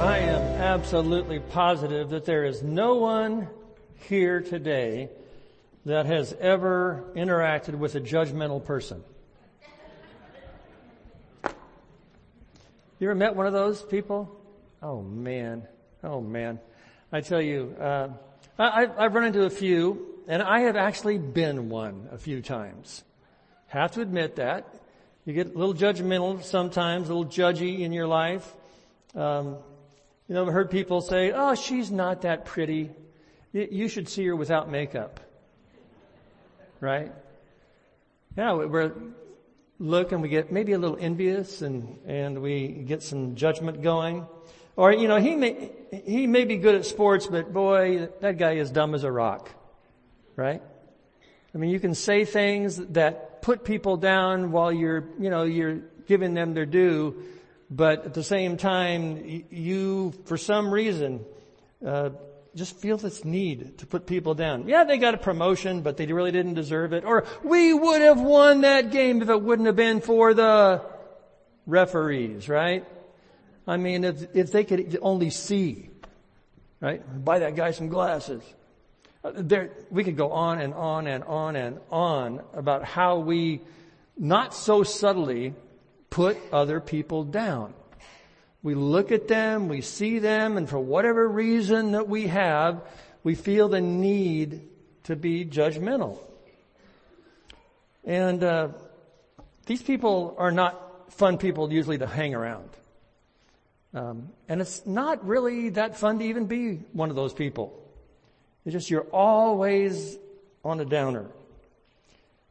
I am absolutely positive that there is no one here today that has ever interacted with a judgmental person. You ever met one of those people? Oh man. I tell you, I've run into a few, and I have actually been one a few times. Have to admit that. You get a little judgmental sometimes, a little judgy in your life. You know, I've heard people say, oh, she's not that pretty. You should see her without makeup. Right? Yeah, we get maybe a little envious and we get some judgment going. Or, you know, he may be good at sports, but boy, that guy is dumb as a rock. Right? I mean, you can say things that put people down while you're giving them their due. But at the same time, you, for some reason, just feel this need to put people down. Yeah, they got a promotion, but they really didn't deserve it. Or, we would have won that game if it wouldn't have been for the referees, right? I mean, if they could only see, right? Buy that guy some glasses. We could go on and on and on and on about how we, not so subtly, put other people down. We look at them, we see them, and for whatever reason that we have, we feel the need to be judgmental. And these people are not fun people usually to hang around. And it's not really that fun to even be one of those people. It's just you're always on a downer.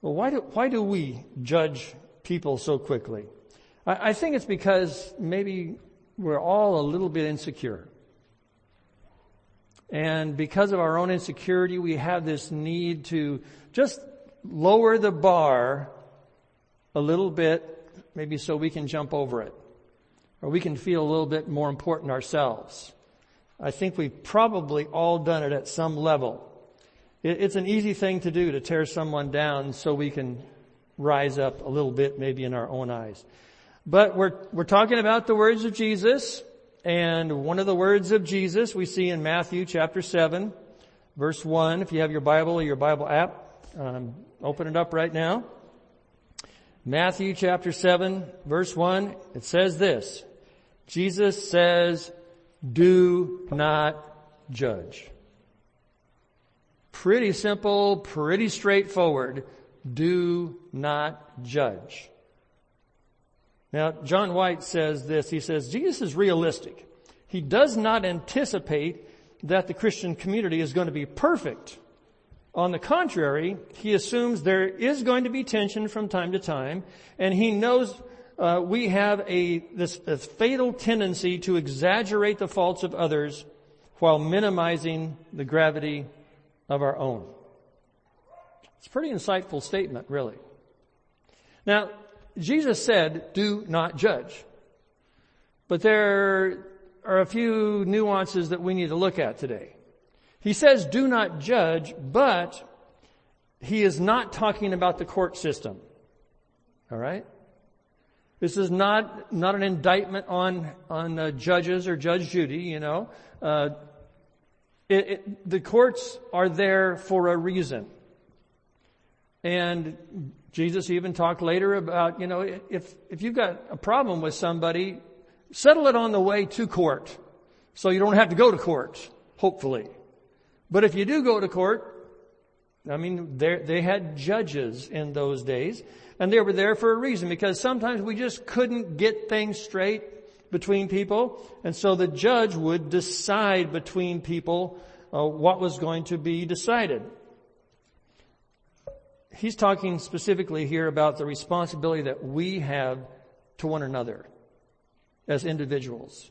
Well, why do we judge people so quickly? I think it's because maybe we're all a little bit insecure. And because of our own insecurity, we have this need to just lower the bar a little bit, maybe so we can jump over it. Or we can feel a little bit more important ourselves. I think we've probably all done it at some level. It's an easy thing to do to tear someone down so we can rise up a little bit maybe in our own eyes. But we're talking about the words of Jesus, and one of the words of Jesus we see in Matthew chapter 7, verse 1. If you have your Bible or your Bible app, open it up right now. Matthew chapter 7, verse 1, it says this. Jesus says, do not judge. Pretty simple, pretty straightforward. Do not judge. Now, John White says this. He says, Jesus is realistic. He does not anticipate that the Christian community is going to be perfect. On the contrary, he assumes there is going to be tension from time to time, and he knows we have this fatal tendency to exaggerate the faults of others while minimizing the gravity of our own. It's a pretty insightful statement, really. Now, Jesus said, do not judge. But there are a few nuances that we need to look at today. He says, do not judge, but he is not talking about the court system. All right? This is not an indictment on judges or Judge Judy, you know. The courts are there for a reason. And Jesus even talked later about, you know, if you've got a problem with somebody, settle it on the way to court. So you don't have to go to court, hopefully. But if you do go to court, I mean, they had judges in those days. And they were there for a reason, because sometimes we just couldn't get things straight between people. And so the judge would decide between people what was going to be decided. He's talking specifically here about the responsibility that we have to one another as individuals.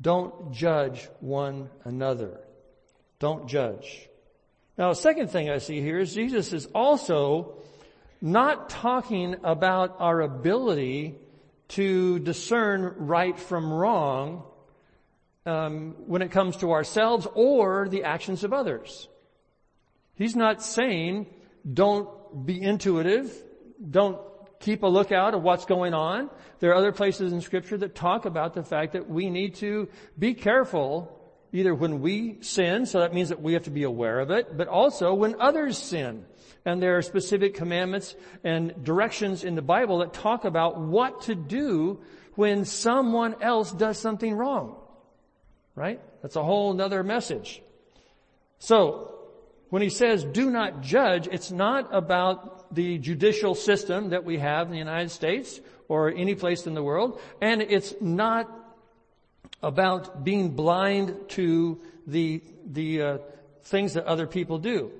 Don't judge one another. Don't judge. Now, the second thing I see here is Jesus is also not talking about our ability to discern right from wrong when it comes to ourselves or the actions of others. He's not saying don't be intuitive, don't keep a lookout of what's going on. There are other places in Scripture that talk about the fact that we need to be careful either when we sin, so that means that we have to be aware of it, but also when others sin. And there are specific commandments and directions in the Bible that talk about what to do when someone else does something wrong. Right? That's a whole other message. So, when he says do not judge, it's not about the judicial system that we have in the United States or any place in the world. And it's not about being blind to the things that other people do.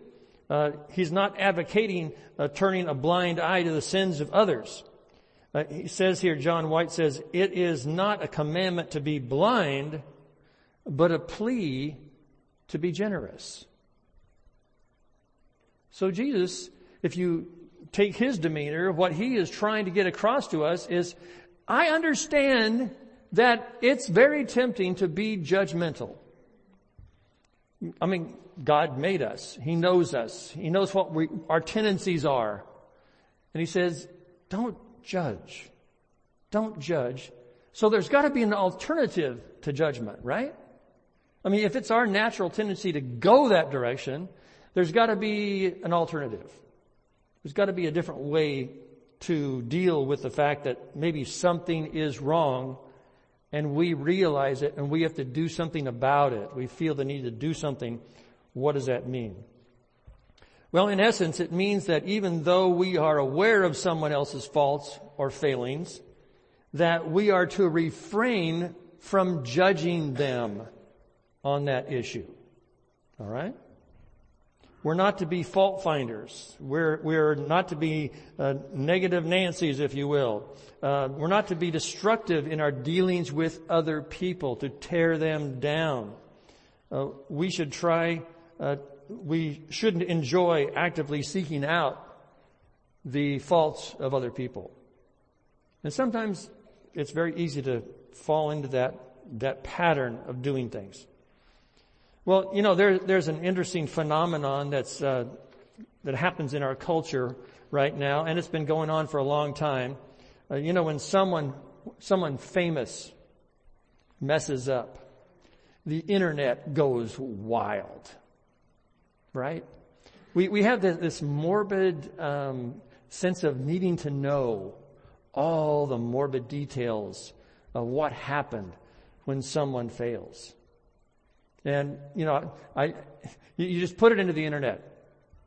He's not advocating turning a blind eye to the sins of others. He says here, John White says, it is not a commandment to be blind, but a plea to be generous. So Jesus, if you take his demeanor, what he is trying to get across to us is, I understand that it's very tempting to be judgmental. I mean, God made us. He knows us. He knows what our tendencies are. And he says, don't judge. Don't judge. So there's got to be an alternative to judgment, right? I mean, if it's our natural tendency to go that direction, there's got to be an alternative. There's got to be a different way to deal with the fact that maybe something is wrong and we realize it and we have to do something about it. We feel the need to do something. What does that mean? Well, in essence, it means that even though we are aware of someone else's faults or failings, that we are to refrain from judging them on that issue. All right? We're not to be fault finders. We're not to be negative Nancy's, if you will. We're not to be destructive in our dealings with other people, to tear them down. We shouldn't enjoy actively seeking out the faults of other people. And sometimes it's very easy to fall into that pattern of doing things. Well, you know, there's an interesting phenomenon that happens in our culture right now, and it's been going on for a long time. You know, when someone famous messes up, the internet goes wild, right? We have this morbid sense of needing to know all the morbid details of what happened when someone fails. And, you know, you just put it into the internet,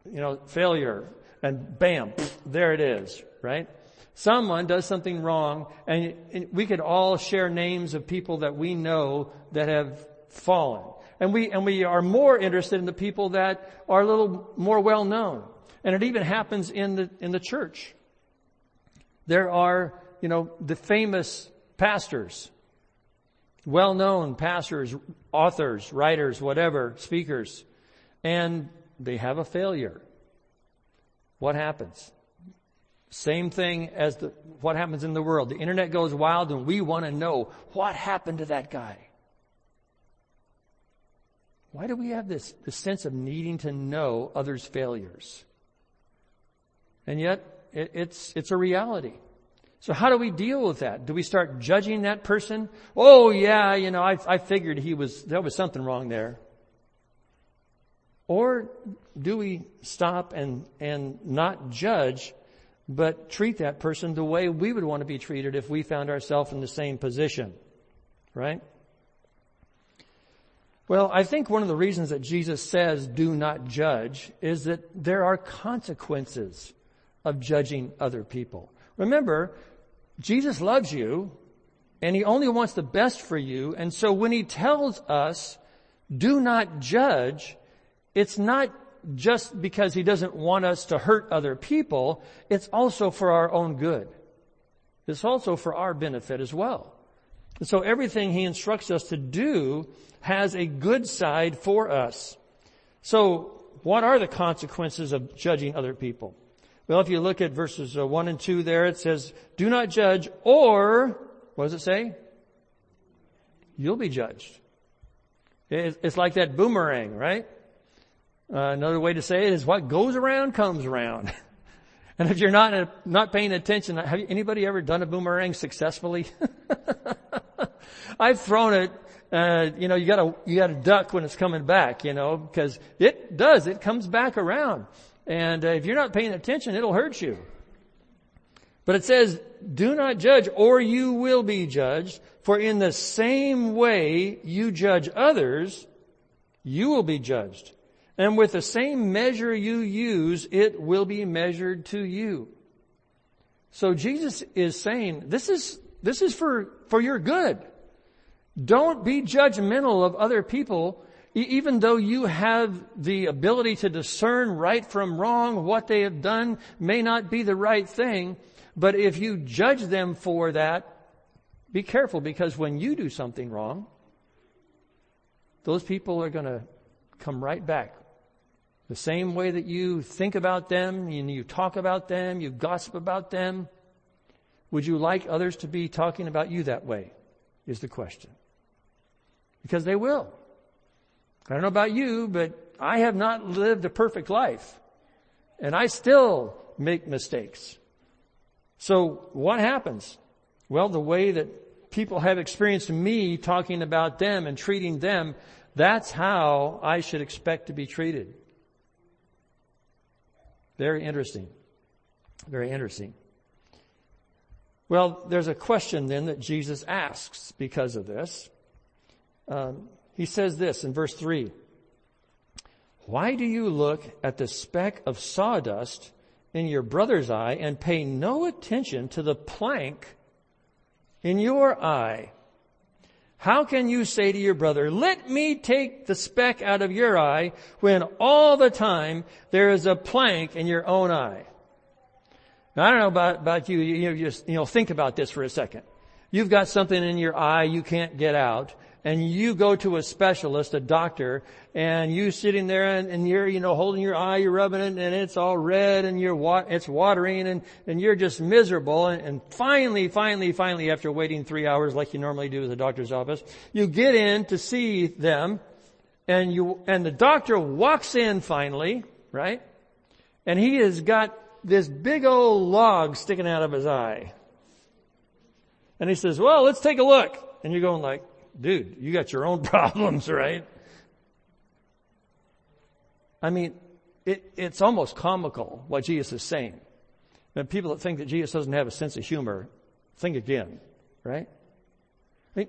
you know, failure, and bam, there it is, right? Someone does something wrong, and we could all share names of people that we know that have fallen. And we are more interested in the people that are a little more well known. And it even happens in the church. There are, you know, the famous pastors, well-known pastors, authors, writers, whatever, speakers, and they have a failure. What happens? Same thing as what happens in the world. The internet goes wild and we want to know what happened to that guy. Why do we have this sense of needing to know others' failures? And yet, it's a reality. So how do we deal with that? Do we start judging that person? Oh yeah, you know, I figured there was something wrong there. Or do we stop and not judge, but treat that person the way we would want to be treated if we found ourselves in the same position? Right? Well, I think one of the reasons that Jesus says do not judge is that there are consequences of judging other people. Remember, Jesus loves you, and he only wants the best for you. And so when he tells us, do not judge, it's not just because he doesn't want us to hurt other people. It's also for our own good. It's also for our benefit as well. And so everything he instructs us to do has a good side for us. So what are the consequences of judging other people? Well, if you look at verses 1 and 2 there, it says, do not judge, or, what does it say? You'll be judged. It's like that boomerang, right? Another way to say it is what goes around comes around. And if you're not paying attention, have anybody ever done a boomerang successfully? I've thrown it. You gotta duck when it's coming back, because it comes back around. And if you're not paying attention, it'll hurt you. But it says, do not judge, or you will be judged. For in the same way you judge others, you will be judged. And with the same measure you use, it will be measured to you. So Jesus is saying, this is for your good. Don't be judgmental of other people, even though you have the ability to discern right from wrong. What they have done may not be the right thing, but if you judge them for that, be careful, because when you do something wrong, those people are going to come right back. The same way that you think about them, and you talk about them, you gossip about them. Would you like others to be talking about you that way? Is the question. Because they will. I don't know about you, but I have not lived a perfect life. And I still make mistakes. So what happens? Well, the way that people have experienced me talking about them and treating them, that's how I should expect to be treated. Very interesting. Very interesting. Well, there's a question then that Jesus asks because of this. He says this in verse 3. Why do you look at the speck of sawdust in your brother's eye and pay no attention to the plank in your eye? How can you say to your brother, let me take the speck out of your eye, when all the time there is a plank in your own eye? Now, I don't know about you. You think about this for a second. You've got something in your eye you can't get out, and you go to a specialist, a doctor, and you sitting there and you're, holding your eye, you're rubbing it, and it's all red and it's watering and you're just miserable. And finally, after waiting 3 hours like you normally do at the doctor's office, you get in to see them, and the doctor walks in finally, right? And he has got this big old log sticking out of his eye. And he says, well, let's take a look. And you're going like, dude, you got your own problems, right? I mean, it's almost comical what Jesus is saying. And people that think that Jesus doesn't have a sense of humor, think again, right? I mean,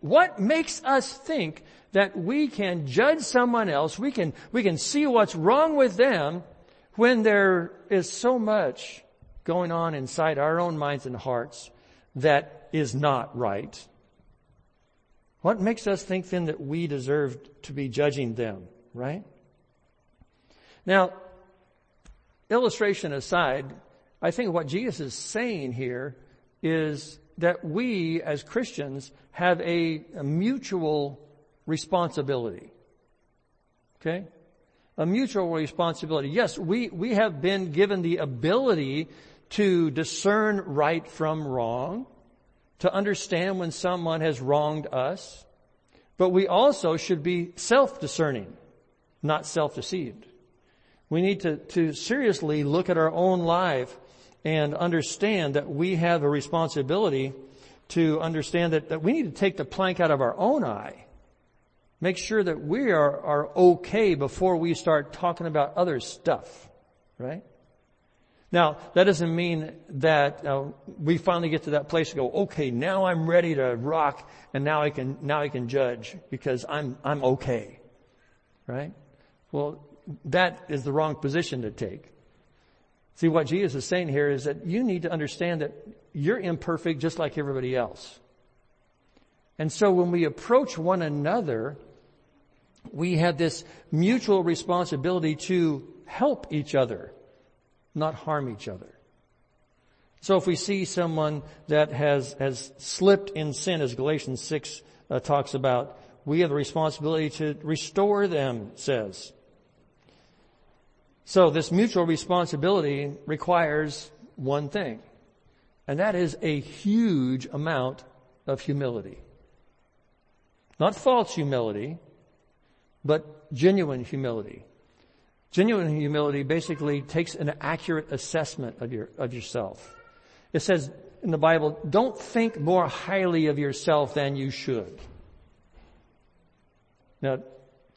what makes us think that we can judge someone else, we can see what's wrong with them, when there is so much going on inside our own minds and hearts that is not right? What makes us think then that we deserve to be judging them, right? Now, illustration aside, I think what Jesus is saying here is that we as Christians have a mutual responsibility. Okay? A mutual responsibility. Yes, we have been given the ability to discern right from wrong, to understand when someone has wronged us. But we also should be self-discerning, not self-deceived. We need to seriously look at our own life and understand that we have a responsibility to understand that we need to take the plank out of our own eye. Make sure that we are okay before we start talking about other stuff, right? Now, that doesn't mean that we finally get to that place to go, okay, now I'm ready to rock, and now I can judge because I'm okay, right? Well, that is the wrong position to take. See, what Jesus is saying here is that you need to understand that you're imperfect just like everybody else. And so when we approach one another, we have this mutual responsibility to help each other, not harm each other. So if we see someone that has slipped in sin, as Galatians 6 talks about, we have the responsibility to restore them, it says. So this mutual responsibility requires one thing, and that is a huge amount of humility. Not false humility, but genuine humility. Genuine humility basically takes an accurate assessment of yourself. It says in the Bible, don't think more highly of yourself than you should. Now, it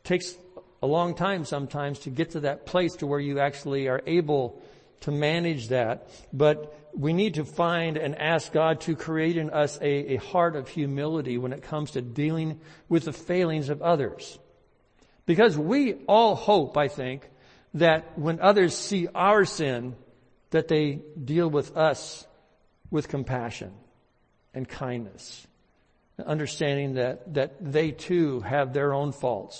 takes a long time sometimes to get to that place to where you actually are able to manage that. But we need to find and ask God to create in us a heart of humility when it comes to dealing with the failings of others. Because we all hope, I think, that when others see our sin, that they deal with us with compassion and kindness, understanding that they too have their own faults